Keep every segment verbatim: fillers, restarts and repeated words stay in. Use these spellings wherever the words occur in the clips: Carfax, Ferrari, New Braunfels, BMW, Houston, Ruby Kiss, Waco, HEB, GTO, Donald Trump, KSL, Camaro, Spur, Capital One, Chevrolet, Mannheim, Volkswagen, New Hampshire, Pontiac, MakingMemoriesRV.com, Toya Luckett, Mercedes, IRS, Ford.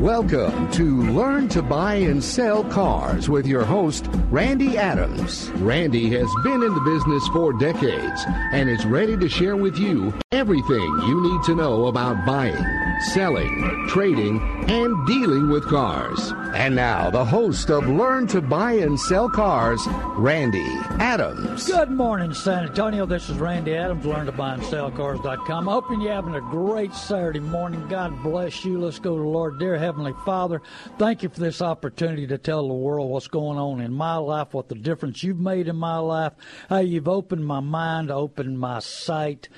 Welcome to Learn to Buy and Sell Cars with your host, Randy Adams. Randy has been in the business for decades and is ready to share with you everything you need to know about buying, selling, trading, and dealing with cars. And now, the host of Learn to Buy and Sell Cars, Randy Adams. Good morning, San Antonio. This is Randy Adams, Learn To Buy And Sell Cars dot com. Hoping you're having a great Saturday morning. God bless you. Let's go to the Lord. Dear Heavenly Father, thank you for this opportunity to tell the world what's going on in my life, what the difference you've made in my life, how you've opened my mind, opened my sight.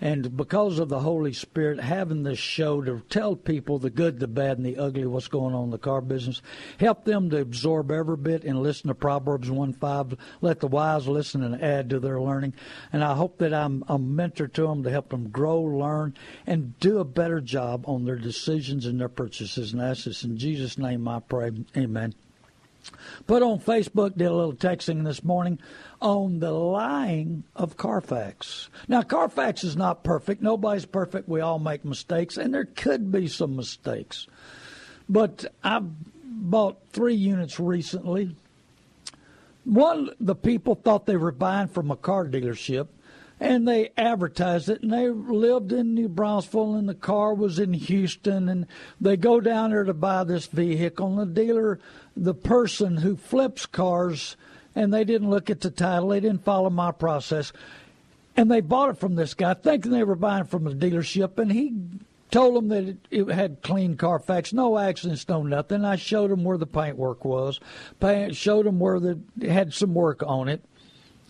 And because of the Holy Spirit, having this show to tell people the good, the bad, and the ugly, what's going on in the car business, help them to absorb every bit and listen to Proverbs one five. Let the wise listen and add to their learning. And I hope that I'm a mentor to them to help them grow, learn, and do a better job on their decisions and their purchases and assets. In Jesus' name I pray. Amen. Put on Facebook, did a little texting this morning on the lying of Carfax. Now, Carfax is not perfect. Nobody's perfect. We all make mistakes, and there could be some mistakes. But I bought three units recently. One, the people thought they were buying from a car dealership, and they advertised it, and they lived in New Braunfels, and the car was in Houston, and they go down there to buy this vehicle, and the dealer, the person who flips cars, and they didn't look at the title, they didn't follow my process, and they bought it from this guy, thinking they were buying from a dealership, and he told them that it, it had clean Carfax, no accidents, no nothing. I showed them where the paintwork was, paint, showed them where the, it had some work on it.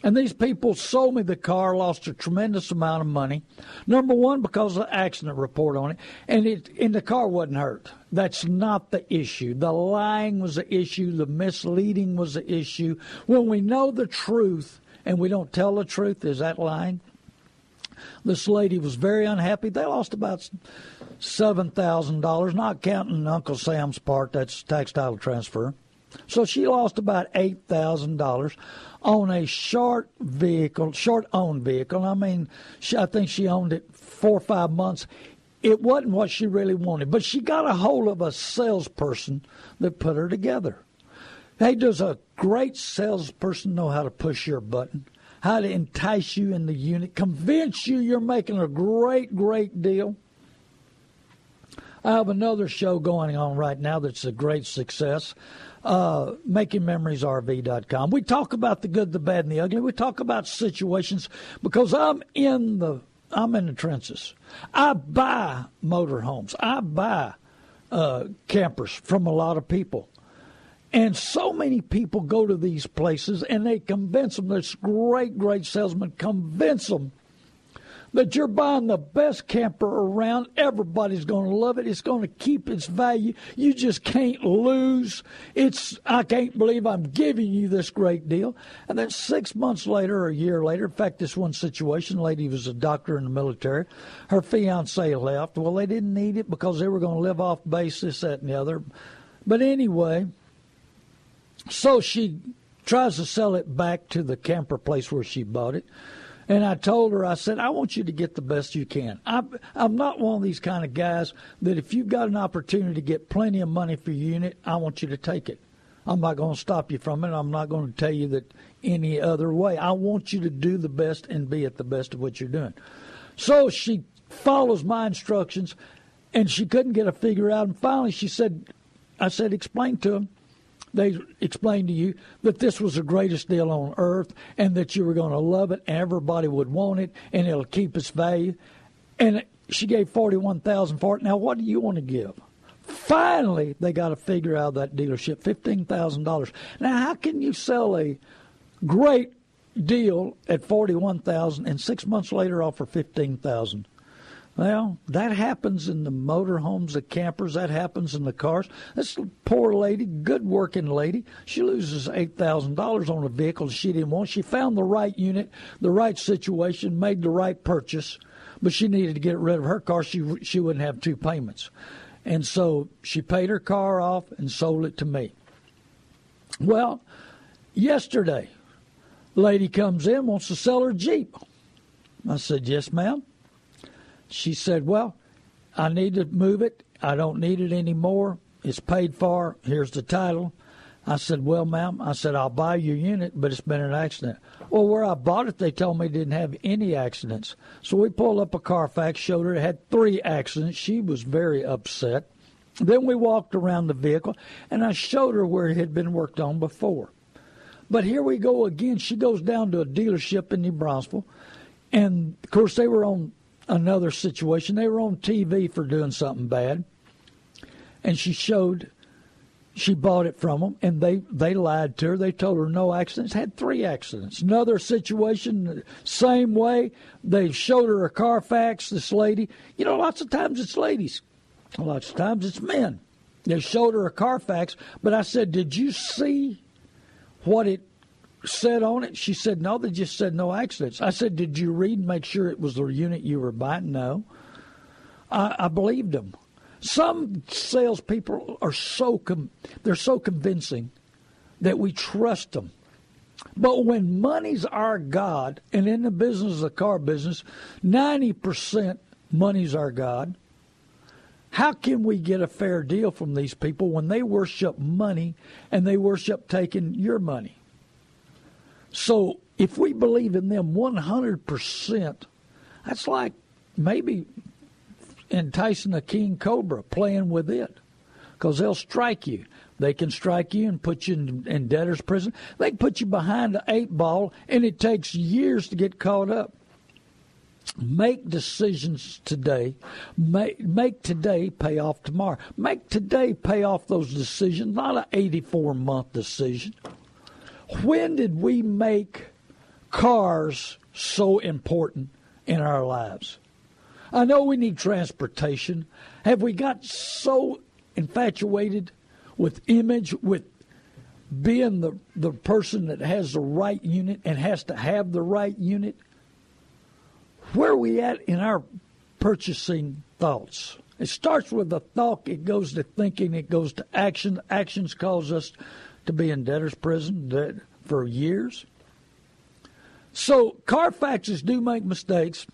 And these people sold me the car, lost a tremendous amount of money. Number one, because of the accident report on it. And it and the car wasn't hurt. That's not the issue. The lying was the issue. The misleading was the issue. When we know the truth and we don't tell the truth, is that lying? This lady was very unhappy. They lost about seven thousand dollars, not counting Uncle Sam's part. That's tax title transfer. So she lost about eight thousand dollars on a short vehicle, short-owned vehicle. I mean, she, I think she owned it four or five months. It wasn't what she really wanted, but she got a hold of a salesperson that put her together. Hey, does a great salesperson know how to push your button, how to entice you in the unit, convince you you're making a great, great deal? I have another show going on right now that's a great success. Uh, Making Memories R V dot com. We talk about the good, the bad, and the ugly. We talk about situations because I'm in the I'm in the trenches. I buy motorhomes. I buy uh, campers from a lot of people, and so many people go to these places and they convince them. This great, great salesman convince them that you're buying the best camper around. Everybody's going to love it. It's going to keep its value. You just can't lose. It's I can't believe I'm giving you this great deal. And then six months later or a year later, in fact, this one situation, a lady was a doctor in the military. Her fiance left. Well, they didn't need it because they were going to live off base, this, that, and the other. But anyway, so she tries to sell it back to the camper place where she bought it. And I told her, I said, I want you to get the best you can. I'm, I'm not one of these kind of guys that if you've got an opportunity to get plenty of money for your unit, I want you to take it. I'm not going to stop you from it. I'm not going to tell you that any other way. I want you to do the best and be at the best of what you're doing. So she follows my instructions, and she couldn't get a figure out. And finally she said, I said, explain to him. They explained to you that this was the greatest deal on earth and that you were going to love it and everybody would want it and it'll keep its value. And she gave forty-one thousand dollars for it. Now, what do you want to give? Finally, they got a figure out of that dealership, fifteen thousand dollars. Now, how can you sell a great deal at forty-one thousand dollars and six months later offer fifteen thousand dollars? Well, that happens in the motorhomes, the campers. That happens in the cars. This poor lady, good working lady, she loses eight thousand dollars on a vehicle she didn't want. She found the right unit, the right situation, made the right purchase, but she needed to get rid of her car. She, she wouldn't have two payments. And so she paid her car off and sold it to me. Well, yesterday, lady comes in, wants to sell her Jeep. I said, yes, ma'am. She said, well, I need to move it. I don't need it anymore. It's paid for. Here's the title. I said, well, ma'am, I said, I'll buy your unit, but it's been an accident. Well, where I bought it, they told me it didn't have any accidents. So we pulled up a Carfax, showed her it had three accidents. She was very upset. Then we walked around the vehicle, and I showed her where it had been worked on before. But here we go again. She goes down to a dealership in New Braunfels, and, of course, they were on another situation. They were on T V for doing something bad, and she showed, she bought it from them, and they, they lied to her. They told her no accidents, had three accidents. Another situation, same way. They showed her a Carfax, this lady. You know, lots of times it's ladies. Lots of times it's men. They showed her a Carfax, but I said, did you see what it said on it? She said, no, they just said no accidents. I said, did you read and make sure it was the unit you were buying? No. I, I believed them. Some salespeople are so, com- they're so convincing that we trust them. But when money's our God, and in the business, the car business, ninety percent money's our God, how can we get a fair deal from these people when they worship money and they worship taking your money? So if we believe in them one hundred percent, that's like maybe enticing a king cobra, playing with it, because they'll strike you. They can strike you and put you in, in debtor's prison. They can put you behind the eight ball, and it takes years to get caught up. Make decisions today. Make, make today pay off tomorrow. Make today pay off those decisions, not an eighty-four month decision. When did we make cars so important in our lives? I know we need transportation. Have we got so infatuated with image, with being the, the person that has the right unit and has to have the right unit? Where are we at in our purchasing thoughts? It starts with the thought, it goes to thinking, it goes to action. Actions cause us to be in debtor's prison for years. So Carfaxes do make mistakes.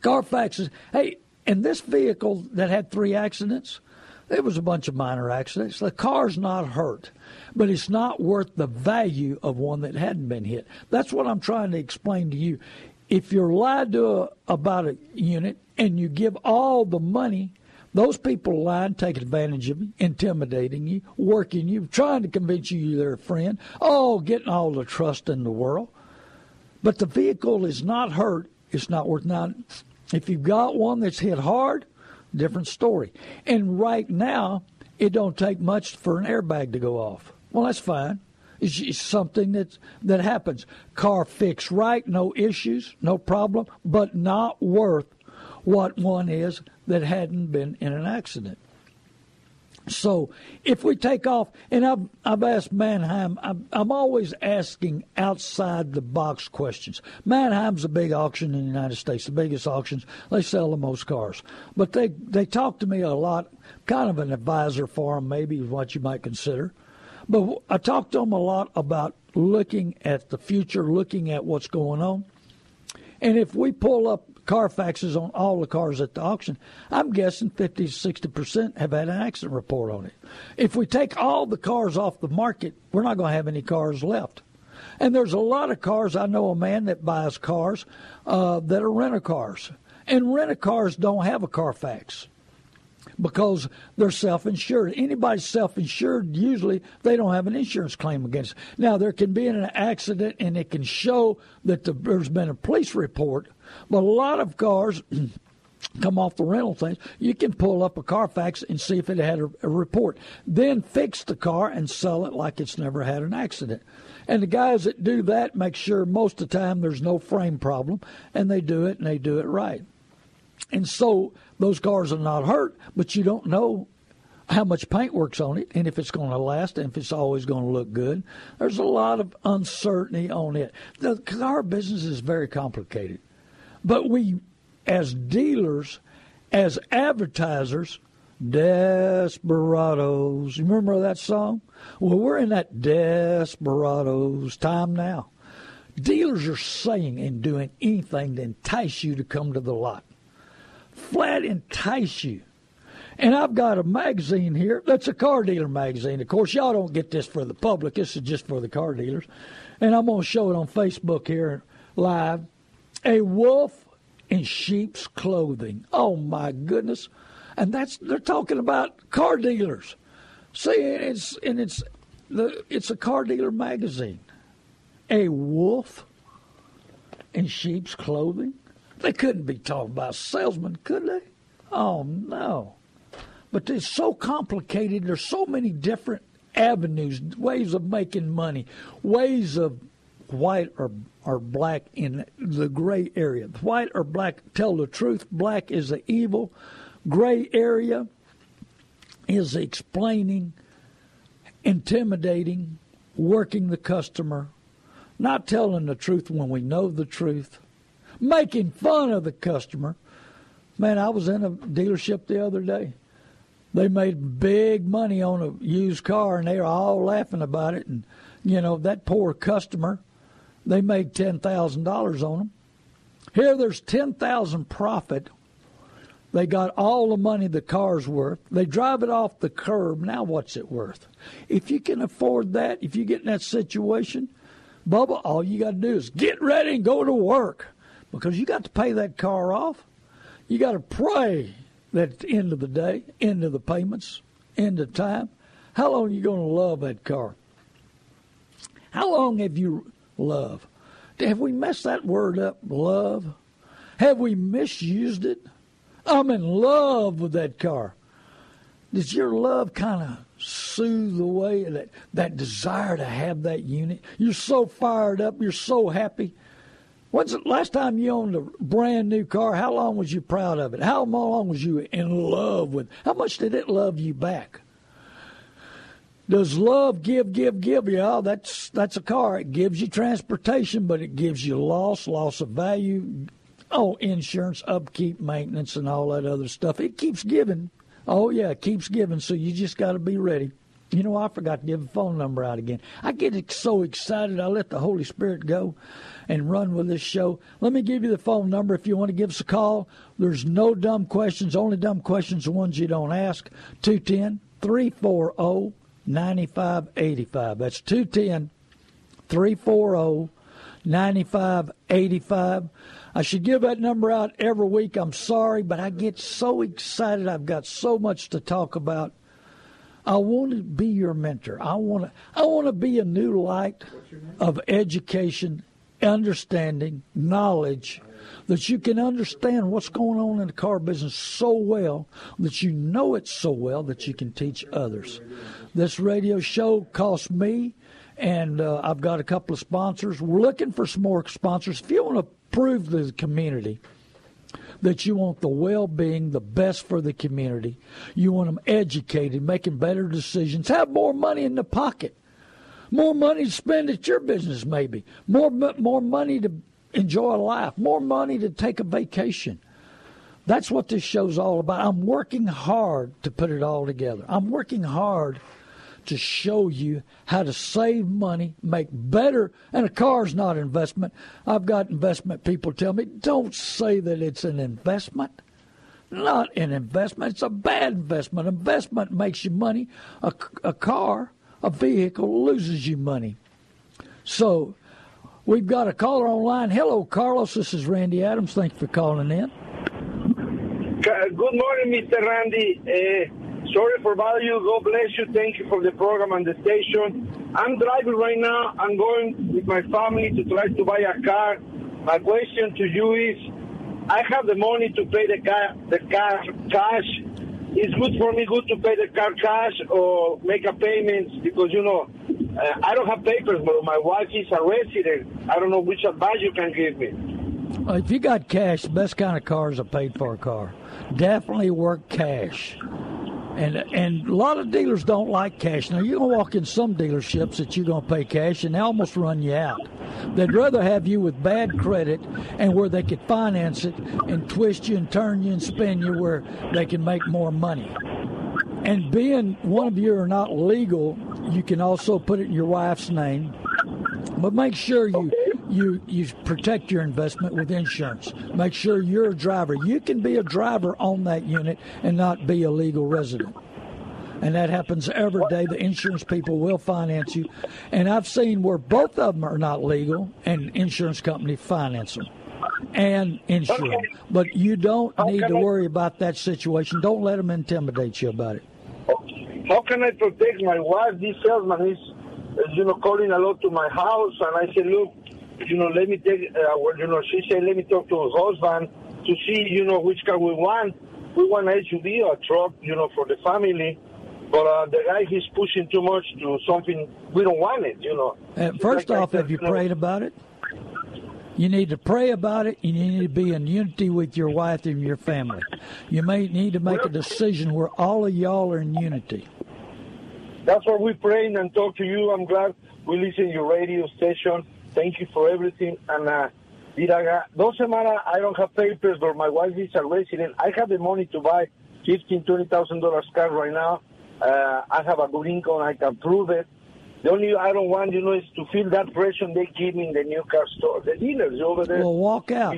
Carfaxes, hey, and this vehicle that had three accidents, there was a bunch of minor accidents. The car's not hurt, but it's not worth the value of one that hadn't been hit. That's what I'm trying to explain to you. If you're lied to a, about a unit and you give all the money, those people lying, taking advantage of you, intimidating you, working you, trying to convince you they're a friend, all getting all the trust in the world. But the vehicle is not hurt. It's not worth nothing. If you've got one that's hit hard, different story. And right now, it don't take much for an airbag to go off. Well, that's fine. It's something that that happens. Car fixed right, no issues, no problem, but not worth what one is that hadn't been in an accident. So if we take off, and I've, I've asked Mannheim, I'm, I'm always asking outside-the-box questions. Mannheim's a big auction in the United States, the biggest auctions. They sell the most cars. But they, they talk to me a lot, kind of an advisor for them maybe is what you might consider. But I talked to them a lot about looking at the future, looking at what's going on. And if we pull up Carfaxes on all the cars at the auction, I'm guessing fifty to sixty percent have had an accident report on it. If we take all the cars off the market, we're not going to have any cars left. And there's a lot of cars. I know a man that buys cars uh, that are rent-a-cars. And rent-a-cars don't have a Carfax, because they're self-insured. Anybody's self-insured, usually they don't have an insurance claim against them. Now, there can be an accident, and it can show that the, there's been a police report, but a lot of cars come off the rental things. You can pull up a Carfax and see if it had a, a report. Then fix the car and sell it like it's never had an accident. And the guys that do that make sure most of the time there's no frame problem, and they do it, and they do it right. And so those cars are not hurt, but you don't know how much paint works on it and if it's going to last and if it's always going to look good. There's a lot of uncertainty on it. The car business is very complicated. But we, as dealers, as advertisers, desperados. You remember that song? Well, we're in that desperados time now. Dealers are saying and doing anything to entice you to come to the lot. Flat entice you. And I've got a magazine here. That's a car dealer magazine. Of course, y'all don't get this for the public. This is just for the car dealers. And I'm going to show it on Facebook here live. A wolf in sheep's clothing. Oh, my goodness. And that's they're talking about car dealers. See, it's, and it's, the, it's a car dealer magazine. A wolf in sheep's clothing? They couldn't be talking about salesmen, could they? Oh, no. But it's so complicated. There's so many different avenues, ways of making money, ways of white or or black in the gray area. White or black, tell the truth. Black is the evil. Gray area is explaining, intimidating, working the customer, not telling the truth when we know the truth, making fun of the customer. Man, I was in a dealership the other day. They made big money on a used car, and they were all laughing about it. And, you know, that poor customer, they made ten thousand dollars on them. Here there's ten thousand dollars profit. They got all the money the car's worth. They drive it off the curb. Now what's it worth? If you can afford that, if you get in that situation, Bubba, all you got to do is get ready and go to work because you got to pay that car off. You got to pray that at the end of the day, end of the payments, end of time, how long are you going to love that car? How long have you loved? Have we messed that word up, love? Have we misused it? I'm in love with that car. Does your love kind of soothe away that, that desire to have that unit? You're so fired up. You're so happy. When's the last time you owned a brand new car? How long was you proud of it? How long was you in love with it? How much did it love you back? Does love give, give, give you? Oh, that's, that's a car. It gives you transportation, but it gives you loss, loss of value. Oh, insurance, upkeep, maintenance, and all that other stuff. It keeps giving. Oh, yeah, it keeps giving, so you just got to be ready. You know, I forgot to give the phone number out again. I get so excited, I let the Holy Spirit go and run with this show. Let me give you the phone number if you want to give us a call. There's no dumb questions. Only dumb questions are ones you don't ask. two one zero, three four zero, nine five eight five. That's two one zero, three four zero, nine five eight five. I should give that number out every week. I'm sorry, but I get so excited. I've got so much to talk about. I want to be your mentor. I want to I want to be a new light of education, understanding, knowledge, that you can understand what's going on in the car business so well, that you know it so well that you can teach others. This radio show costs me, and uh, I've got a couple of sponsors. We're looking for some more sponsors. If you want to prove to the community that you want the well-being, the best for the community. You want them educated, making better decisions. Have more money in the pocket. More money to spend at your business, maybe. More, more money to enjoy life. More money to take a vacation. That's what this show's all about. I'm working hard to put it all together. I'm working hard to show you how to save money, make better, and a car's not an investment. I've got investment people tell me, don't say that it's an investment. Not an investment. It's a bad investment. Investment makes you money. A, a car, a vehicle, loses you money. So we've got a caller online. Hello, Carlos. This is Randy Adams. Thanks for calling in. Good morning, Mister Randy. Uh... Sorry for bothering you. God bless you. Thank you for the program and the station. I'm driving right now. I'm going with my family to try to buy a car. My question to you is, I have the money to pay the car, the car cash. It's good for me, good to pay the car cash or make a payment because, you know, uh, I don't have papers, but my wife is a resident. I don't know which advice you can give me. If you got cash, best kind of car is a paid-for car. Definitely work cash. And and a lot of dealers don't like cash. Now, you're going to walk in some dealerships that you're going to pay cash, and they almost run you out. They'd rather have you with bad credit and where they could finance it and twist you and turn you and spin you where they can make more money. And being one of you are not legal, you can also put it in your wife's name. But make sure you... You you protect your investment with insurance. Make sure you're a driver. You can be a driver on that unit and not be a legal resident. And that happens every day. The insurance people will finance you. And I've seen where both of them are not legal and insurance company finance them and insure them. But you don't need to worry about that situation. Don't let them intimidate you about it. How can I protect my wife? This salesman is, you know, calling a lot to my house. And I said, look, you know, let me take, uh, you know, she said, let me talk to her husband to see, you know, which car we want. We want an S U V or a truck, you know, for the family. But uh, the guy, he's pushing too much to something. We don't want it, you know. Uh, first like, off, like, have you know, prayed about it? You need to pray about it, and you need to be in unity with your wife and your family. You may need to make a decision where all of y'all are in unity. That's why we praying and talk to you. I'm glad we listen to your radio station. Thank you for everything. And uh, doesn't matter, I don't have papers, but my wife is a resident. I have the money to buy fifteen thousand dollars, twenty thousand dollars car right now. Uh, I have a good income. I can prove it. The only I don't want, you know, is to feel that pressure they give me in the new car store. The dealers over there. Well, walk out.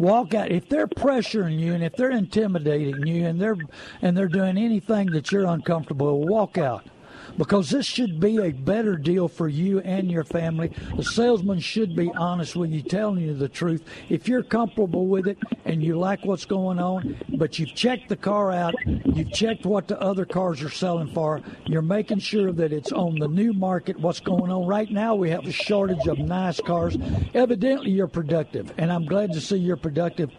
Walk out. If they're pressuring you and if they're intimidating you and they're and they're doing anything that you're uncomfortable with, walk out. Because this should be a better deal for you and your family. The salesman should be honest with you, telling you the truth. If you're comfortable with it and you like what's going on, but you've checked the car out, you've checked what the other cars are selling for, you're making sure that it's on the new market, what's going on. Right now we have a shortage of nice cars. Evidently you're productive, and I'm glad to see you're productive,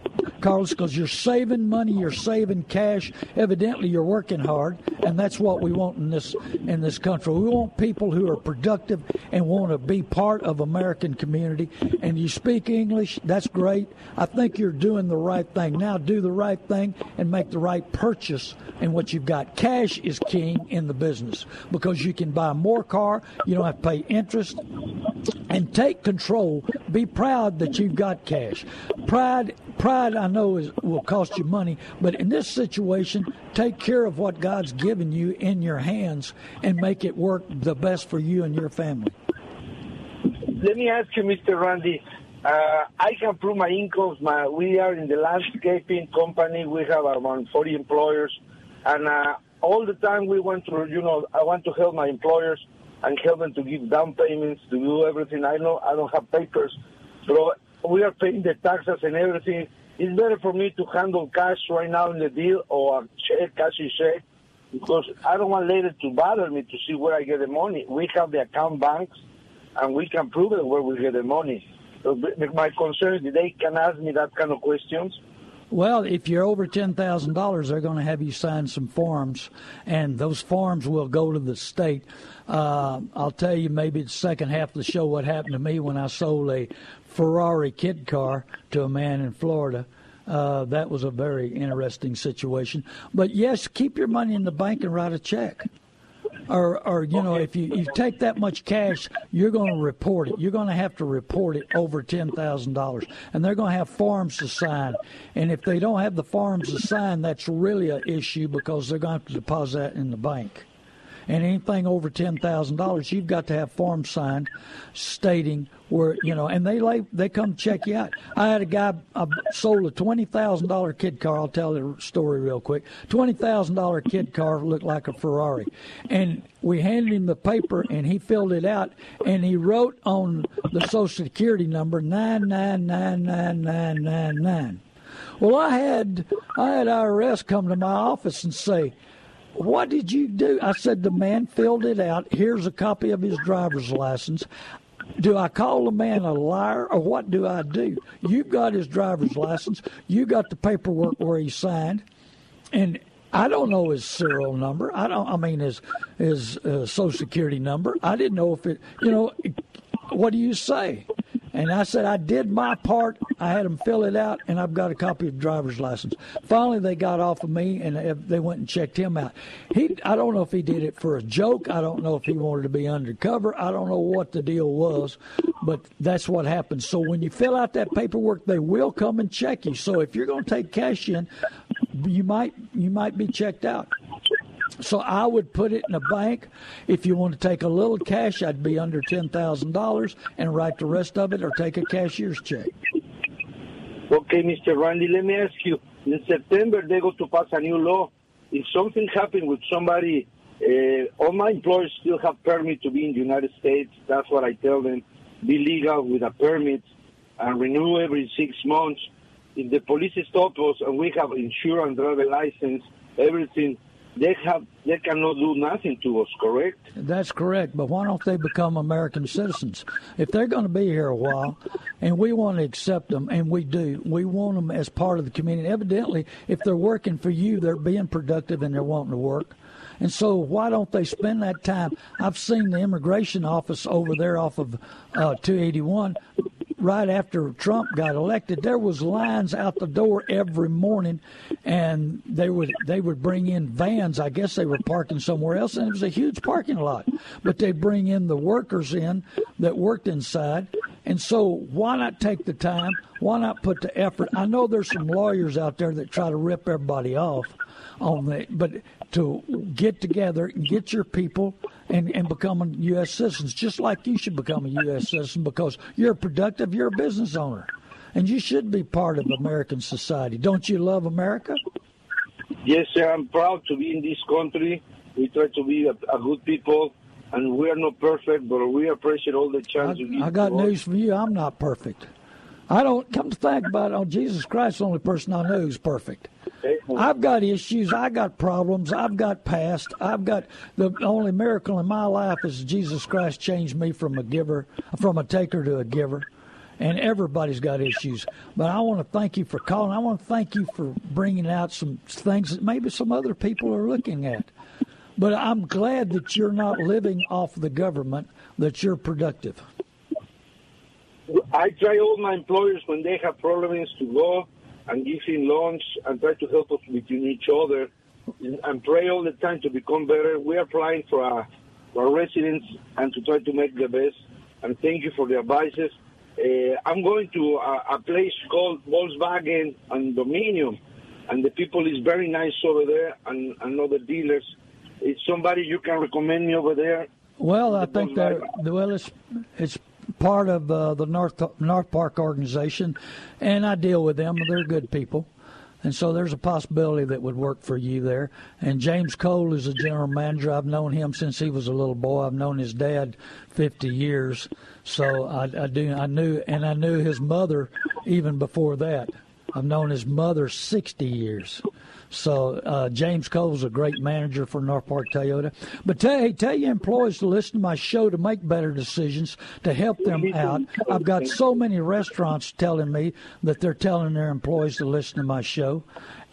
Carlos, because you're saving money, you're saving cash. Evidently you're working hard, and that's what we want in this in this country. We want people who are productive and want to be part of American community. And you speak English, that's great. I think you're doing the right thing. Now do the right thing and make the right purchase in what you've got. Cash is king in the business because you can buy more car, you don't have to pay interest, and take control. Be proud that you've got cash. Pride, pride I know is, will cost you money, but in this situation, take care of what God's given you in your hands and make it work the best for you and your family. Let me ask you, Mister Randy. Uh, I can prove my incomes. My, we are in the landscaping company. We have around forty employers, and uh, all the time we want to, you know, I want to help my employers and help them to give down payments, to do everything. I know I don't have papers, so we are paying the taxes and everything. It's better for me to handle cash right now in the deal or a check, cash is check, because I don't want later to bother me to see where I get the money. We have the account banks, and we can prove it where we get the money. So my concern is they can ask me that kind of questions. Well, if you're over ten thousand dollars, they're going to have you sign some forms, and those forms will go to the state. Uh, I'll tell you maybe the second half of the show what happened to me when I sold a Ferrari kid car to a man in Florida. Uh, that was a very interesting situation. But, yes, keep your money in the bank and write a check. Or, or you know, if you, you take that much cash, you're going to report it. You're going to have to report it over ten thousand dollars. And they're going to have forms to sign. And if they don't have the forms to sign, that's really an issue because they're going to have to deposit that in the bank. And anything over ten thousand dollars, you've got to have forms signed stating where, you know, and they lay, they come check you out. I had a guy, I sold a twenty thousand dollars kid car. I'll tell the story real quick. twenty thousand dollars kid car looked like a Ferrari. And we handed him the paper, and he filled it out, and he wrote on the Social Security number nine nine nine nine nine nine nine. Well, I had, I had I R S come to my office and say, what did you do? I said, the man filled it out. Here's a copy of his driver's license. Do I call the man a liar, or what do I do? You got his driver's license. You got the paperwork where he signed. And I don't know his serial number. I don't. I mean, his, his uh, Social Security number. I didn't know if it, you know, what do you say? And I said, I did my part. I had them fill it out, and I've got a copy of the driver's license. Finally, they got off of me, and they went and checked him out. He, I don't know if he did it for a joke. I don't know if he wanted to be undercover. I don't know what the deal was, but that's what happened. So when you fill out that paperwork, they will come and check you. So if you're going to take cash in, you might you might be checked out. So I would put it in a bank. If you want to take a little cash, I'd be under ten thousand dollars and write the rest of it or take a cashier's check. Okay, Mister Randy, let me ask you. In September, they go to pass a new law. If something happened with somebody, uh, all my employees still have permit to be in the United States. That's what I tell them. Be legal with a permit and renew every six months. If the police stop us and we have insurance, driver license, everything, They have they cannot do nothing to us, correct? That's correct, but why don't they become American citizens? If they're going to be here a while, and we want to accept them, and we do, we want them as part of the community. Evidently, if they're working for you, they're being productive and they're wanting to work. And so why don't they spend that time? I've seen the immigration office over there off of uh, two eighty-one. Right after Trump got elected, there was lines out the door every morning, and they would they would bring in vans. I guess they were parking somewhere else, and it was a huge parking lot. But they bring in the workers in that worked inside. And so why not take the time? Why not put the effort? I know there's some lawyers out there that try to rip everybody off on that, but to get together and get your people and, and become U S citizens, just like you should become a U S citizen because you're productive, you're a business owner, and you should be part of American society. Don't you love America? Yes, sir. I'm proud to be in this country. We try to be a, a good people, and we are not perfect, but we appreciate all the chance you give. I got news for you. I'm not perfect. I don't come to think about it. Oh, Jesus Christ, the only person I know who's perfect. I've got issues. I got problems. I've got past. I've got the only miracle in my life is Jesus Christ changed me from a giver, from a taker to a giver. And everybody's got issues. But I want to thank you for calling. I want to thank you for bringing out some things that maybe some other people are looking at. But I'm glad that you're not living off the government, that you're productive. I try all my employers when they have problems to go and give in loans and try to help us between each other and pray all the time to become better. We are applying for our, for our residents and to try to make the best. And thank you for the advices. Uh, I'm going to a, a place called Volkswagen and Dominium, and the people is very nice over there and, and other dealers. Is somebody you can recommend me over there? Well, I the think that well, it's it's. part of uh, the North North Park organization, and I deal with them. They're good people, and so there's a possibility that would work for you there. And James Cole is a general manager. I've known him since he was a little boy. I've known his dad fifty years, so I, I do. I knew, and I knew his mother even before that. I've known his mother sixty years. So uh, James Cole's a great manager for North Park Toyota. But tell, tell your employees to listen to my show to make better decisions, to help them out. I've got so many restaurants telling me that they're telling their employees to listen to my show.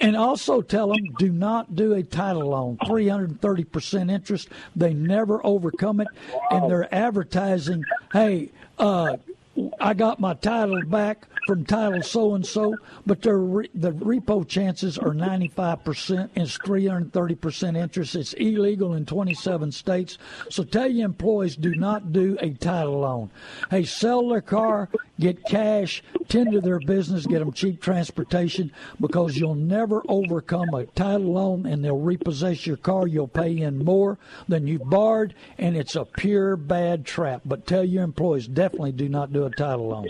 And also tell them do not do a title loan, three hundred thirty percent interest. They never overcome it. And they're advertising, hey, uh, I got my title back from title so-and-so, but their re- the repo chances are ninety-five percent. It's three hundred thirty percent interest. It's illegal in twenty-seven states. So tell your employees, do not do a title loan. Hey, sell their car, get cash, tend to their business, get them cheap transportation, because you'll never overcome a title loan, and they'll repossess your car. You'll pay in more than you borrowed, and it's a pure bad trap. But tell your employees, definitely do not do a title loan.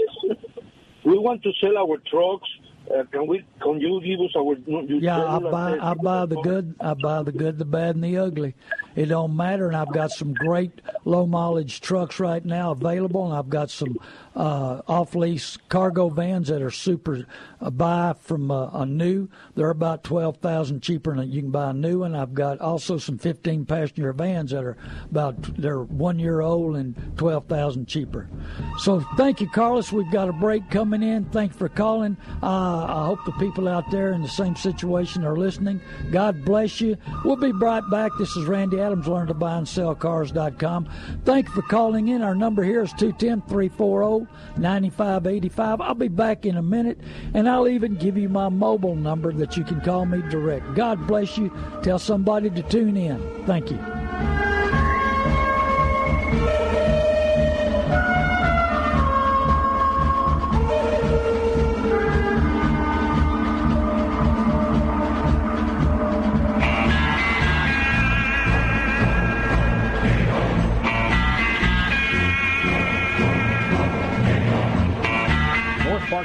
We want to sell our trucks. Uh, can we? Can you give us our? Yeah, I buy. I buy the good. I buy the good, the bad, and the ugly. It don't matter. And I've got some great low mileage trucks right now available, and I've got some uh, off lease cargo vans that are super uh, buy from uh, a new. They're about twelve thousand cheaper than you can buy a new one. I've got also some fifteen passenger vans that are about they're one year old and twelve thousand cheaper. So thank you, Carlos. We've got a break coming in. Thanks for calling. Uh, Uh, I hope the people out there in the same situation are listening. God bless you. We'll be right back. This is Randy Adams, Learn To Buy And Sell Cars dot com. Thank you for calling in. Our number here is two one zero, three four zero, nine five eight five. I'll be back in a minute, and I'll even give you my mobile number that you can call me direct. God bless you. Tell somebody to tune in. Thank you. North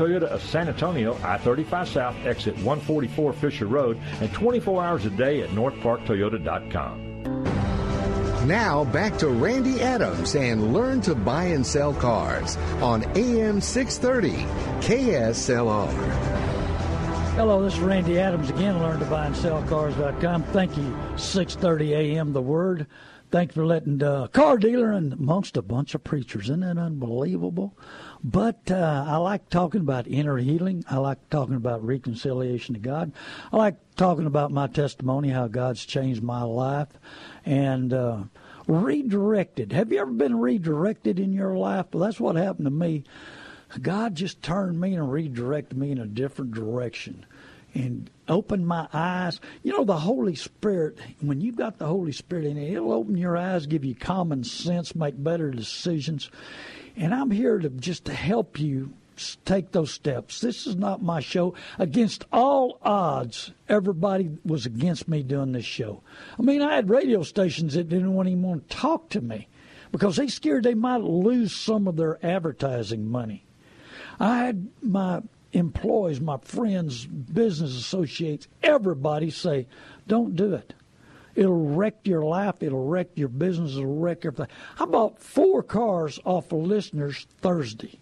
Toyota of San Antonio, I thirty-five South, exit one forty-four Fisher Road, and twenty-four hours a day at north park toyota dot com. Now back to Randy Adams and Learn to Buy and Sell Cars on A M six thirty K S L R. Hello, this is Randy Adams again, Learn To Buy And Sell Cars dot com. Thank you, six thirty a.m. The Word. Thank you for letting a car dealer and amongst a bunch of preachers. Isn't that unbelievable? But uh, I like talking about inner healing. I like talking about reconciliation to God. I like talking about my testimony, how God's changed my life and uh, redirected. Have you ever been redirected in your life? Well, that's what happened to me. God just turned me and redirected me in a different direction and opened my eyes. You know, the Holy Spirit, when you've got the Holy Spirit in it, it'll open your eyes, give you common sense, make better decisions. And I'm here to just to help you take those steps. This is not my show. Against all odds, everybody was against me doing this show. I mean, I had radio stations that didn't even want to talk to me because they scared they might lose some of their advertising money. I had my employees, my friends, business associates, everybody say, don't do it. It'll wreck your life. It'll wreck your business. It'll wreck everything. I bought four cars off of listeners Thursday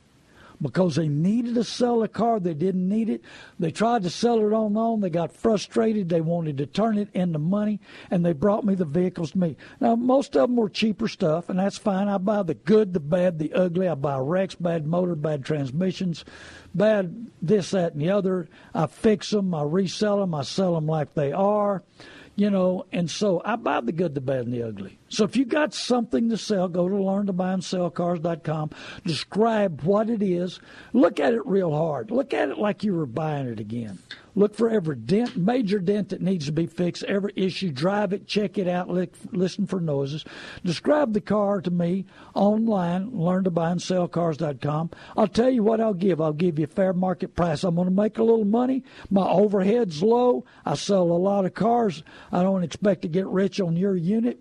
because they needed to sell a car. They didn't need it. They tried to sell it on and on. They got frustrated. They wanted to turn it into money, and they brought me the vehicles to me. Now, most of them were cheaper stuff, and that's fine. I buy the good, the bad, the ugly. I buy wrecks, bad motor, bad transmissions, bad this, that, and the other. I fix them. I resell them. I sell them like they are. You know, and so I buy the good, the bad, and the ugly. So if you got something to sell, go to learn to buy and sell cars dot com. Describe what it is. Look at it real hard. Look at it like you were buying it again. Look for every dent, major dent that needs to be fixed, every issue. Drive it, check it out, li- listen for noises. Describe the car to me online, learn to buy and sell cars dot com. I'll tell you what I'll give. I'll give you a fair market price. I'm going to make a little money. My overhead's low. I sell a lot of cars. I don't expect to get rich on your unit.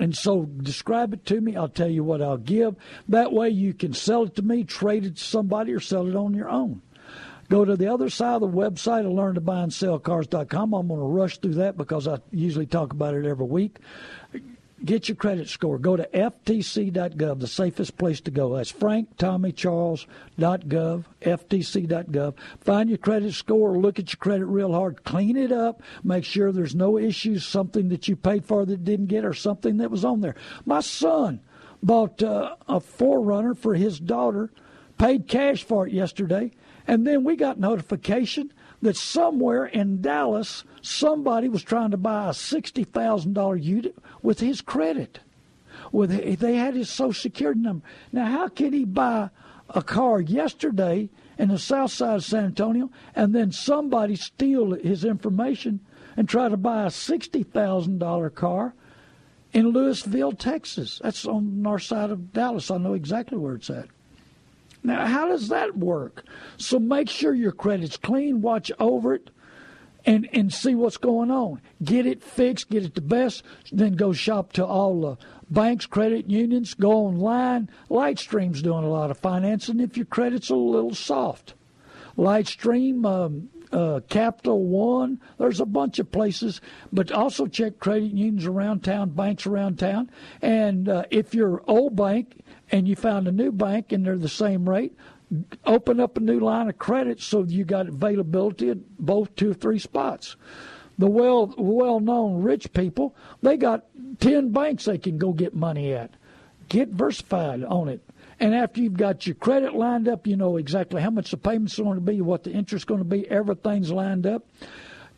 And so describe it to me. I'll tell you what I'll give. That way you can sell it to me, trade it to somebody, or sell it on your own. Go to the other side of the website at learn to buy and sell cars dot com. I'm going to rush through that because I usually talk about it every week. Get your credit score. Go to f t c dot gov, the safest place to go. That's frank tommy charles dot gov, f t c dot gov. Find your credit score. Look at your credit real hard. Clean it up. Make sure there's no issues, something that you paid for that didn't get or something that was on there. My son bought uh, a four runner for his daughter, paid cash for it yesterday. And then we got notification that somewhere in Dallas, somebody was trying to buy a sixty thousand dollars unit with his credit. With they had his Social Security number. Now, how can he buy a car yesterday in the south side of San Antonio and then somebody steal his information and try to buy a sixty thousand dollars car in Lewisville, Texas. That's on the north side of Dallas. I know exactly where it's at. Now, how does that work? So make sure your credit's clean, watch over it, and, and see what's going on. Get it fixed, get it the best, then go shop to all the banks, credit unions, go online. Lightstream's doing a lot of financing if your credit's a little soft. Lightstream, um, uh, Capital One, there's a bunch of places, but also check credit unions around town, banks around town. And uh, if your old bank and you found a new bank and they're the same rate, open up a new line of credit so you got availability at both two or three spots. The well, well-known rich people, they got ten banks they can go get money at. Get diversified on it. And after you've got your credit lined up, you know exactly how much the payments are going to be, what the interest is going to be, everything's lined up.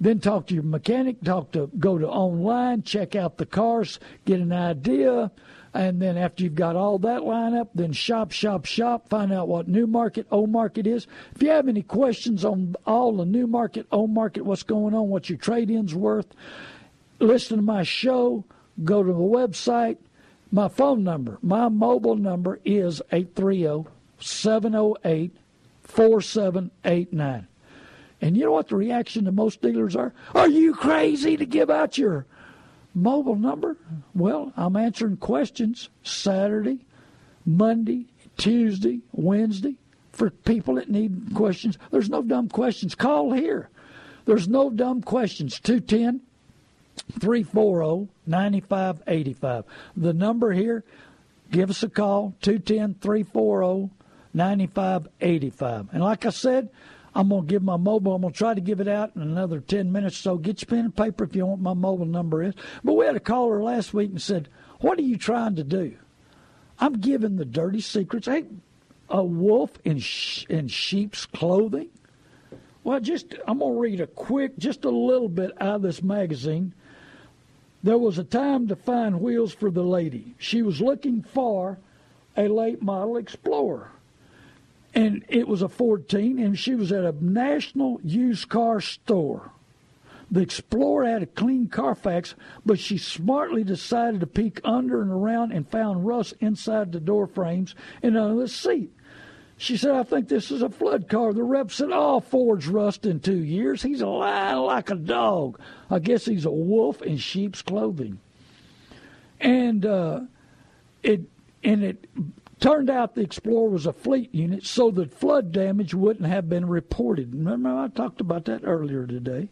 Then talk to your mechanic, talk to go to online, check out the cars, get an idea. And then after you've got all that lined up, then shop, shop, shop, find out what new market, old market is. If you have any questions on all the new market, old market, what's going on, what your trade-in's worth, listen to my show, go to the website. My phone number, my mobile number is eight three zero, seven zero eight, four seven eight nine. And you know what the reaction to most dealers are? Are you crazy to give out your mobile number? Well, I'm answering questions Saturday, Monday, Tuesday, Wednesday for people that need questions. There's no dumb questions. Call here. There's no dumb questions. two one zero, three four zero, nine five eight five. The number here, give us a call, two one zero, three four zero, nine five eight five. And like I said, I'm going to give my mobile. I'm going to try to give it out in another ten minutes. So get your pen and paper if you want my mobile number is. But we had a caller last week and said, what are you trying to do? I'm giving the dirty secrets. Hey, a wolf in sh- in sheep's clothing? Well, just I'm going to read a quick, just a little bit out of this magazine. There was a time to find wheels for the lady. She was looking for a late model Explorer. And it was a fourteen, and she was at a national used car store. The Explorer had a clean Carfax, but she smartly decided to peek under and around and found rust inside the door frames and under the seat. She said, I think this is a flood car. The rep said, oh, Ford's rust in two years. He's lying like a dog. I guess he's a wolf in sheep's clothing. And uh, it and it turned out the Explorer was a fleet unit, so the flood damage wouldn't have been reported. Remember, I talked about that earlier today.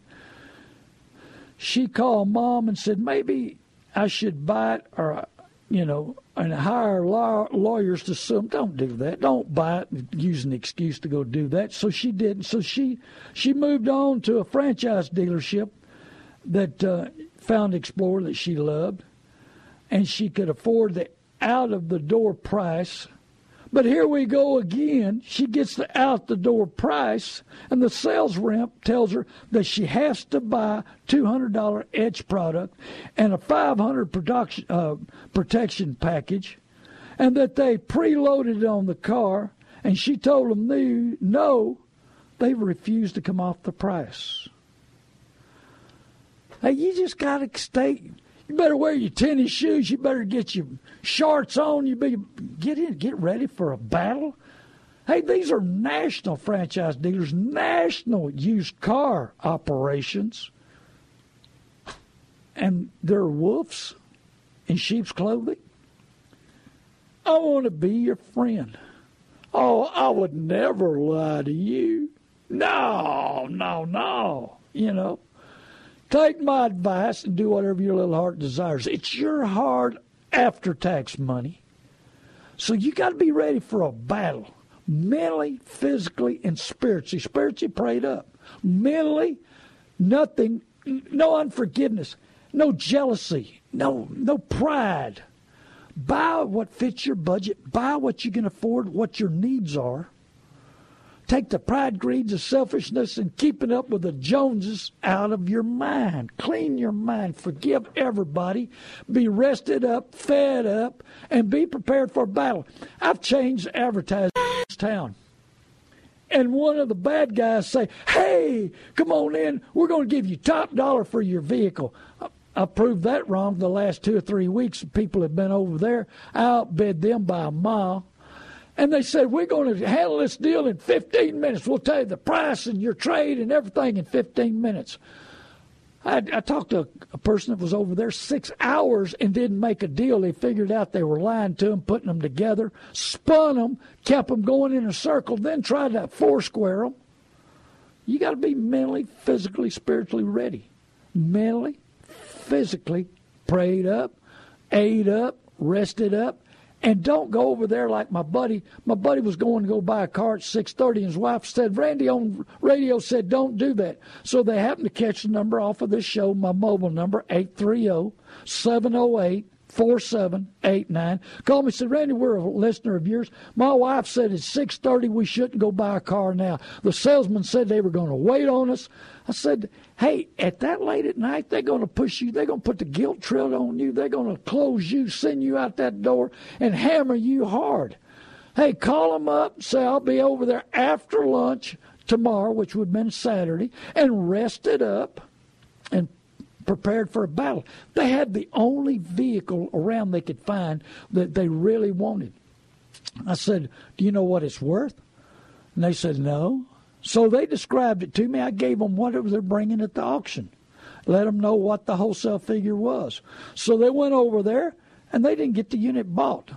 She called Mom and said, maybe I should buy it or, you know, and hire law- lawyers to sue them. Don't do that. Don't buy it and use an excuse to go do that. So she didn't. So she she moved on to a franchise dealership that uh, found Explorer that she loved, and she could afford the out-of-the-door price. But here we go again. She gets the out-the-door price, and the sales rep tells her that she has to buy two hundred dollars Edge product and a five hundred dollars production, uh, protection package, and that they preloaded on the car, and she told them they, no, they refused to come off the price. Hey, you just got to stay. You better wear your tennis shoes. You better get your shorts on. You be get in, get ready for a battle. Hey, these are national franchise dealers, national used car operations, and they're wolves in sheep's clothing. I want to be your friend. Oh, I would never lie to you. No, no, no. You know. Take my advice and do whatever your little heart desires. It's your hard after-tax money. So you got to be ready for a battle, mentally, physically, and spiritually. Spiritually prayed up. Mentally, nothing, no unforgiveness, no jealousy, no no pride. Buy what fits your budget. Buy what you can afford, what your needs are. Take the pride, greed, the selfishness, and keeping up with the Joneses out of your mind. Clean your mind. Forgive everybody. Be rested up, fed up, and be prepared for battle. I've changed advertising in this town. And one of the bad guys say, hey, come on in. We're going to give you top dollar for your vehicle. I proved that wrong the last two or three weeks. People have been over there. I outbid them by a mile. And they said, we're going to handle this deal in fifteen minutes. We'll tell you the price and your trade and everything in fifteen minutes. I, I talked to a person that was over there six hours and didn't make a deal. They figured out they were lying to them, putting them together, spun them, kept them going in a circle, then tried to four-square them. You got to be mentally, physically, spiritually ready. Mentally, physically prayed up, ate up, rested up. And don't go over there like my buddy. My buddy was going to go buy a car at six thirty, and his wife said, Randy on radio said, don't do that. So they happened to catch the number off of this show, my mobile number, eight three zero, seven zero eight, four seven eight nine. Called me and said, Randy, we're a listener of yours. My wife said at six thirty we shouldn't go buy a car now. The salesman said they were going to wait on us. I said, hey, at that late at night, they're going to push you. They're going to put the guilt trip on you. They're going to close you, send you out that door, and hammer you hard. Hey, call them up. Say, I'll be over there after lunch tomorrow, which would have been Saturday, and rested up and prepared for a battle. They had the only vehicle around they could find that they really wanted. I said, do you know what it's worth? And they said, no. So they described it to me. I gave them whatever they're bringing at the auction. Let them know what the wholesale figure was. So they went over there, and they didn't get the unit bought.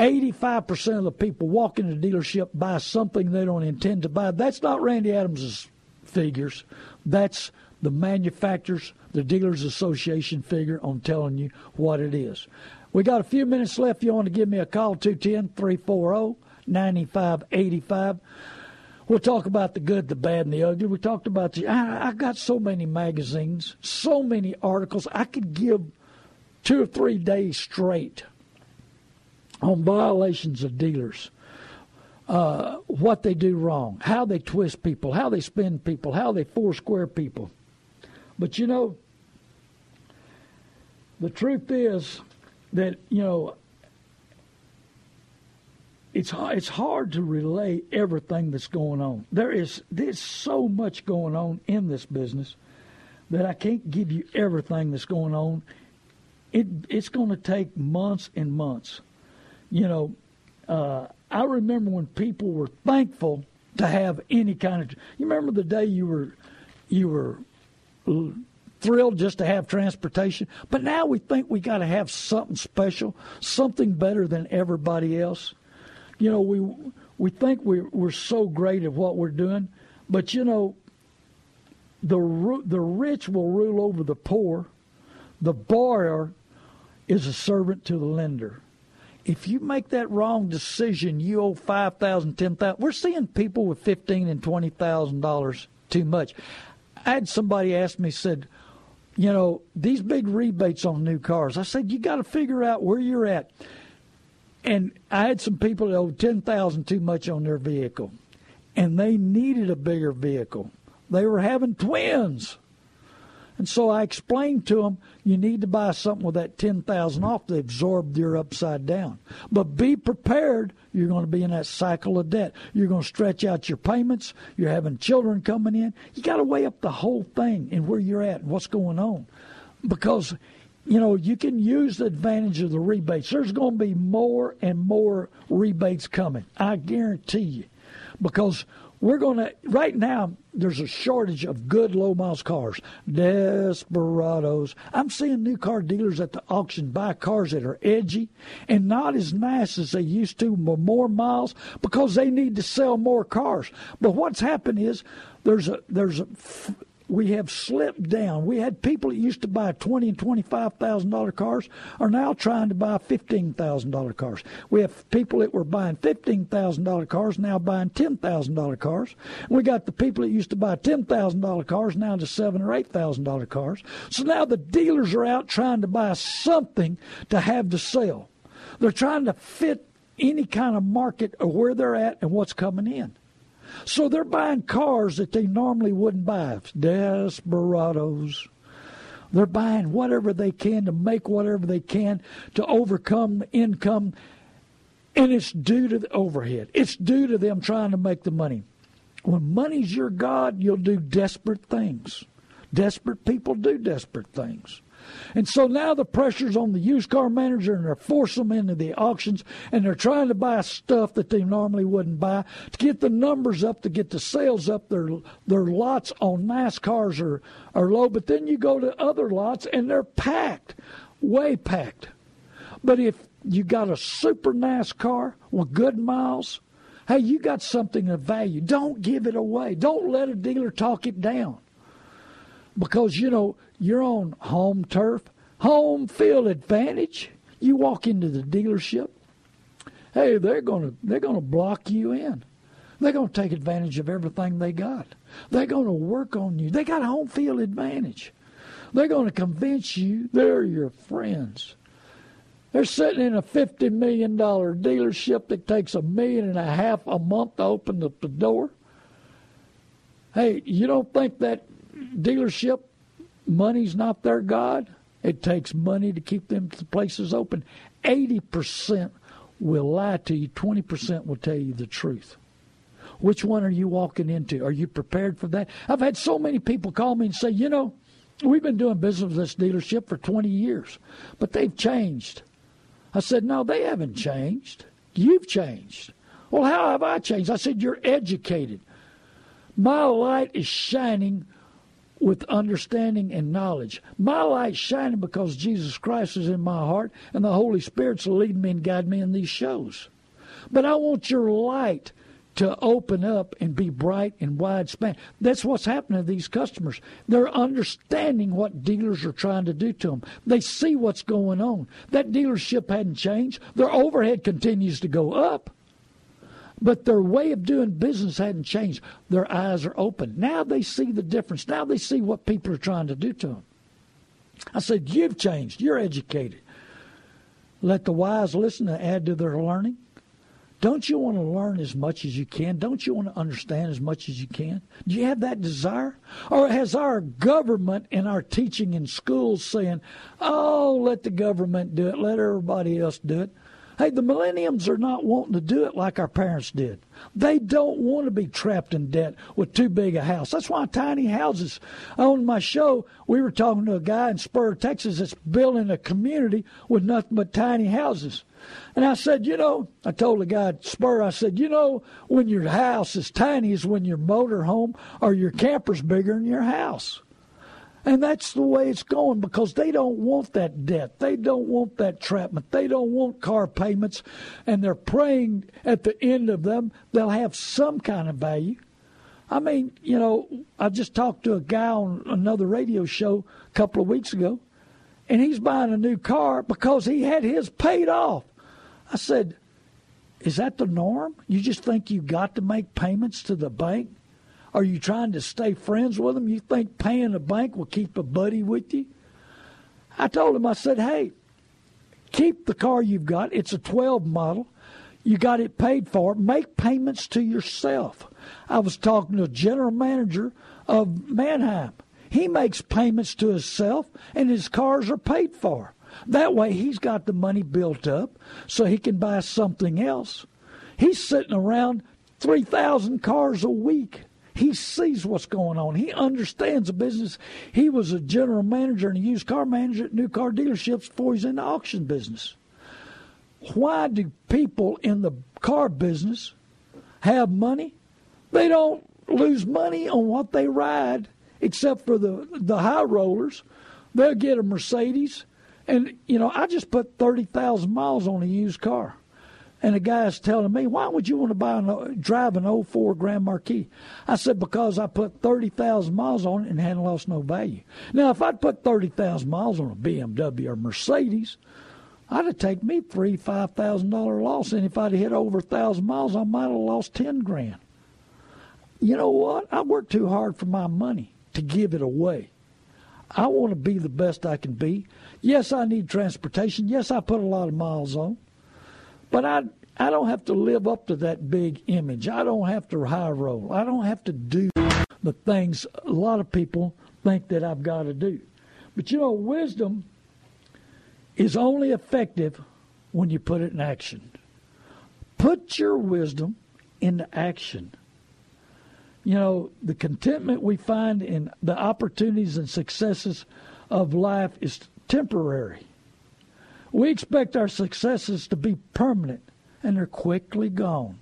eighty-five percent of the people walk in the dealership, buy something they don't intend to buy. That's not Randy Adams' figures. That's the manufacturers, the Dealers Association figure on telling you what it is. We got a few minutes left. You want to give me a call, two one zero, three four zero, nine five eight five. We'll talk about the good, the bad, and the ugly. We talked about the... I, I got so many magazines, so many articles. I could give two or three days straight on violations of dealers, uh, what they do wrong, how they twist people, how they spin people, how they four-square people. But, you know, the truth is that, you know, It's it's hard to relay everything that's going on. There is there's so much going on in this business that I can't give you everything that's going on. It it's going to take months and months. You know, uh, I remember when people were thankful to have any kind of. You remember the day you were you were thrilled just to have transportation, but now we think we got to have something special, something better than everybody else. You know, we we think we're, we're so great at what we're doing, but, you know, the the rich will rule over the poor. The borrower is a servant to the lender. If you make that wrong decision, you owe five thousand dollars, ten thousand dollars. We're seeing people with fifteen thousand dollars and twenty thousand dollars too much. I had somebody ask me, said, you know, these big rebates on new cars. I said, you got to figure out where you're at. And I had some people that owed ten thousand dollars too much on their vehicle, and they needed a bigger vehicle. They were having twins. And so I explained to them, you need to buy something with that ten thousand dollars off to absorb your upside down. But be prepared. You're going to be in that cycle of debt. You're going to stretch out your payments. You're having children coming in. You got to weigh up the whole thing and where you're at and what's going on, because you know, you can use the advantage of the rebates. There's going to be more and more rebates coming. I guarantee you. Because we're going to, right now, there's a shortage of good low-miles cars. Desperados. I'm seeing new car dealers at the auction buy cars that are edgy and not as nice as they used to, but more miles, because they need to sell more cars. But what's happened is there's a there's a... we have slipped down. We had people that used to buy twenty thousand dollars and twenty-five thousand dollars cars are now trying to buy fifteen thousand dollars cars. We have people that were buying fifteen thousand dollars cars now buying ten thousand dollars cars. We got the people that used to buy ten thousand dollars cars now to seven thousand dollars or eight thousand dollars cars. So now the dealers are out trying to buy something to have to sell. They're trying to fit any kind of market of where they're at and what's coming in. So they're buying cars that they normally wouldn't buy. Desperados. They're buying whatever they can to make whatever they can to overcome income. And it's due to the overhead. It's due to them trying to make the money. When money's your God, you'll do desperate things. Desperate people do desperate things. And so now the pressure's on the used car manager, and they're forcing them into the auctions, and they're trying to buy stuff that they normally wouldn't buy to get the numbers up, to get the sales up. Their their lots on NASCARs are, are low, but then you go to other lots, and they're packed, way packed. But if you got a super nice car with good miles, hey, you got something of value. Don't give it away. Don't let a dealer talk it down. Because, you know, you're on home turf, home field advantage. You walk into the dealership, hey, they're gonna they're gonna block you in. They're gonna take advantage of everything they got. They're gonna work on you. They got home field advantage. They're gonna convince you they're your friends. They're sitting in a fifty million dollars dealership that takes a million and a half a month to open up the door. Hey, you don't think that dealership money's not their God? It takes money to keep them places open. eighty percent will lie to you. twenty percent will tell you the truth. Which one are you walking into? Are you prepared for that? I've had so many people call me and say, you know, we've been doing business with this dealership for twenty years, but they've changed. I said, no, they haven't changed. You've changed. Well, how have I changed? I said, you're educated. My light is shining with understanding and knowledge. My light's shining because Jesus Christ is in my heart, and the Holy Spirit's leading me and guiding me in these shows. But I want your light to open up and be bright and wide span. That's what's happening to these customers. They're understanding what dealers are trying to do to them. They see what's going on. That dealership hadn't changed. Their overhead continues to go up. But their way of doing business hadn't changed. Their eyes are open. Now they see the difference. Now they see what people are trying to do to them. I said, you've changed. You're educated. Let the wise listen and add to their learning. Don't you want to learn as much as you can? Don't you want to understand as much as you can? Do you have that desire? Or has our government and our teaching in schools saying, oh, let the government do it. Let everybody else do it. Hey, the millennials are not wanting to do it like our parents did. They don't want to be trapped in debt with too big a house. That's why tiny houses. On my show, we were talking to a guy in Spur, Texas, that's building a community with nothing but tiny houses. And I said, you know, I told the guy at Spur, I said, you know, when your house is tiny is when your motor home or your camper's bigger than your house. And that's the way it's going, because they don't want that debt. They don't want that trapment. They don't want car payments. And they're praying at the end of them they'll have some kind of value. I mean, you know, I just talked to a guy on another radio show a couple of weeks ago, and he's buying a new car because he had his paid off. I said, is that the norm? You just think you got to make payments to the bank? Are you trying to stay friends with them? You think paying the bank will keep a buddy with you? I told him, I said, hey, keep the car you've got. It's a twelve model. You got it paid for. Make payments to yourself. I was talking to a general manager of Mannheim. He makes payments to himself, and his cars are paid for. That way he's got the money built up so he can buy something else. He's sitting around three thousand cars a week. He sees what's going on. He understands the business. He was a general manager and a used car manager at new car dealerships before he's in the auction business. Why do people in the car business have money? They don't lose money on what they ride, except for the, the high rollers. They'll get a Mercedes. And, you know, I just put thirty thousand miles on a used car. And the guy's telling me, why would you want to buy an, drive an oh four Grand Marquis? I said, because I put thirty thousand miles on it and hadn't lost no value. Now, if I'd put thirty thousand miles on a B M W or Mercedes, I'd have taken me three thousand dollars, five thousand dollars loss. And if I'd hit over one thousand miles, I might have lost ten grand. You know what? I work too hard for my money to give it away. I want to be the best I can be. Yes, I need transportation. Yes, I put a lot of miles on. But I I don't have to live up to that big image. I don't have to high roll. I don't have to do the things a lot of people think that I've got to do. But, you know, wisdom is only effective when you put it in action. Put your wisdom into action. you know, the contentment we find in the opportunities and successes of life is temporary. We expect our successes to be permanent, and they're quickly gone.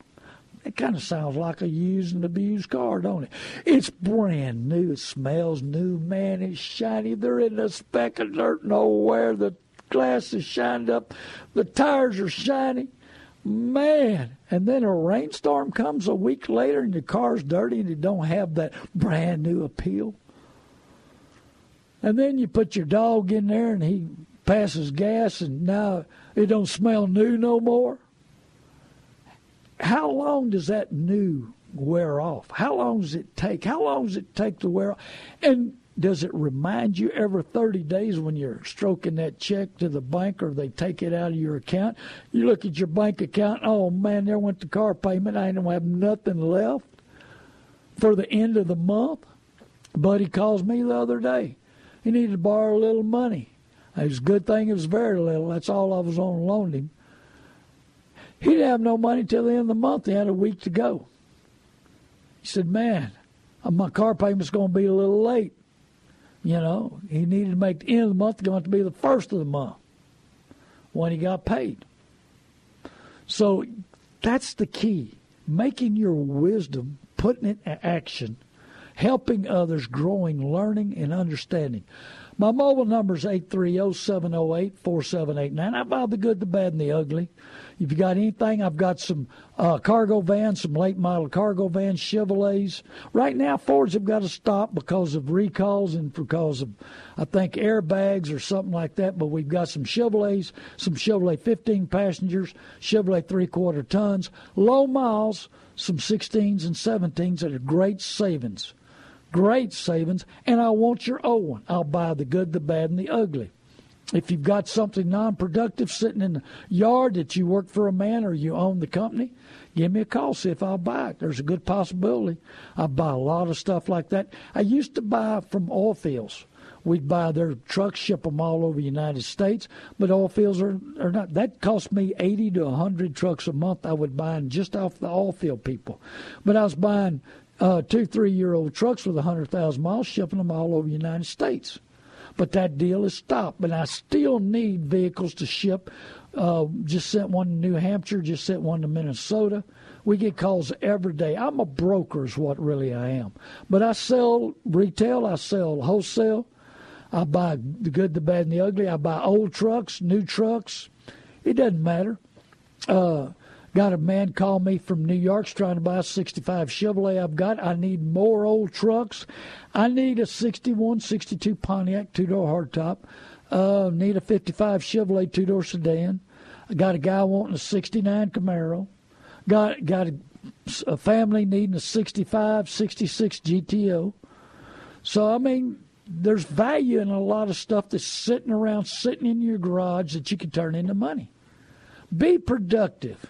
It kind of sounds like a used and abused car, don't it? It's brand new. It smells new. Man, it's shiny. There isn't a speck of dirt nowhere. The glass is shined up. The tires are shiny. Man, and then a rainstorm comes a week later and your car's dirty and you don't have that brand new appeal. And then you put your dog in there and he passes gas and now it don't smell new no more. How long does that new wear off? How long does it take? How long does it take to wear off? And does it remind you every thirty days when you're stroking that check to the bank or they take it out of your account? You look at your bank account, oh, man, there went the car payment. I ain't going to have nothing left for the end of the month. Buddy calls me the other day. He needed to borrow a little money. It was a good thing it was very little. That's all I was on loaned him. He didn't have no money till the end of the month. He had a week to go. He said, man, my car payment's going to be a little late. You know, he needed to make the end of the month going to be the first of the month when he got paid. So that's the key, making your wisdom, putting it in action, helping others, growing, learning, and understanding. My mobile number is eight three zero, seven zero eight, four seven eight nine. I buy the good, the bad, and the ugly. If you got anything, I've got some uh, cargo vans, some late-model cargo vans, Chevrolets. Right now, Fords have got to stop because of recalls and because of, I think, airbags or something like that. But we've got some Chevrolets, some Chevrolet fifteen-passengers, Chevrolet three-quarter tons, low miles, some sixteens and seventeens that are great savings. Great savings, and I want your old one. I'll buy the good, the bad, and the ugly. If you've got something non-productive sitting in the yard that you work for a man or you own the company, give me a call, see if I'll buy it. There's a good possibility. I buy a lot of stuff like that. I used to buy from oil fields. We'd buy their trucks, ship them all over the United States, but oil fields are, are not. That cost me eighty to one hundred trucks a month I would buy just off the oil field people. But I was buying Uh, two, three-year-old trucks with one hundred thousand miles, shipping them all over the United States. But that deal is stopped. But I still need vehicles to ship. Uh, just sent one to New Hampshire, just sent one to Minnesota. We get calls every day. I'm a broker is what really I am. But I sell retail. I sell wholesale. I buy the good, the bad, and the ugly. I buy old trucks, new trucks. It doesn't matter. Uh Got a man call me from New York's trying to buy a sixty-five Chevrolet I've got. I need more old trucks. I need a sixty-one, sixty-two Pontiac two-door hardtop. Uh, need a fifty-five Chevrolet two-door sedan. I got a guy wanting a sixty-nine Camaro. Got got a, a family needing a sixty-five, sixty-six G T O. So, I mean, there's value in a lot of stuff that's sitting around, sitting in your garage that you can turn into money. Be productive.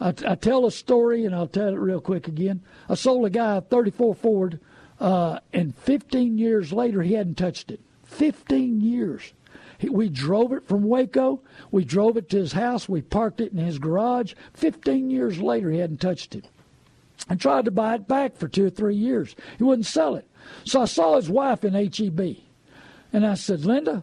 I, I tell a story, and I'll tell it real quick again. I sold a guy a thirty-four Ford, uh, and fifteen years later, he hadn't touched it. fifteen years. He, we drove it from Waco. We drove it to his house. We parked it in his garage. fifteen years later, he hadn't touched it. I tried to buy it back for two or three years. He wouldn't sell it. So I saw his wife in H E B, and I said, Linda,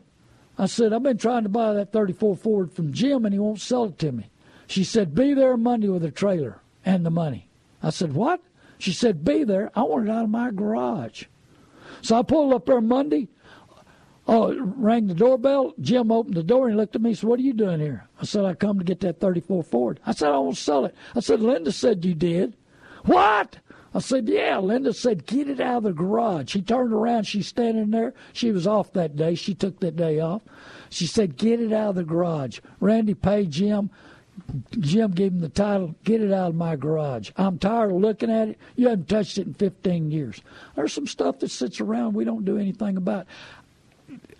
I said, I've been trying to buy that thirty-four Ford from Jim, and he won't sell it to me. She said, be there Monday with a trailer and the money. I said, what? She said, be there. I want it out of my garage. So I pulled up there Monday, uh, rang the doorbell. Jim opened the door and looked at me and said, what are you doing here? I said, I come to get that thirty-four Ford. I said, I won't sell it. I said, Linda said you did. What? I said, yeah. Linda said, get it out of the garage. She turned around. She's standing there. She was off that day. She took that day off. She said, get it out of the garage. Randy paid Jim. Jim gave him the title, get it out of my garage. I'm tired of looking at it. You haven't touched it in fifteen years. There's some stuff that sits around we don't do anything about.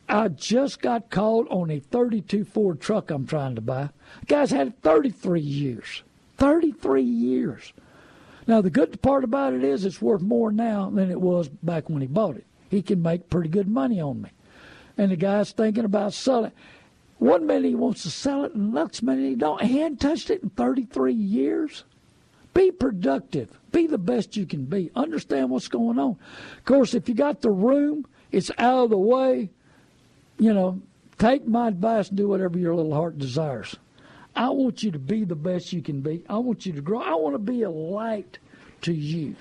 I just got called on a thirty-two Ford truck I'm trying to buy. The guy's had it thirty-three years. thirty-three years. Now, the good part about it is it's worth more now than it was back when he bought it. He can make pretty good money on me. And the guy's thinking about selling. One minute he wants to sell it, and the next minute he don't. He hadn't touched it in thirty-three years. Be productive. Be the best you can be. Understand what's going on. Of course, if you got the room, it's out of the way. You know, take my advice and do whatever your little heart desires. I want you to be the best you can be. I want you to grow. I want to be a light to you.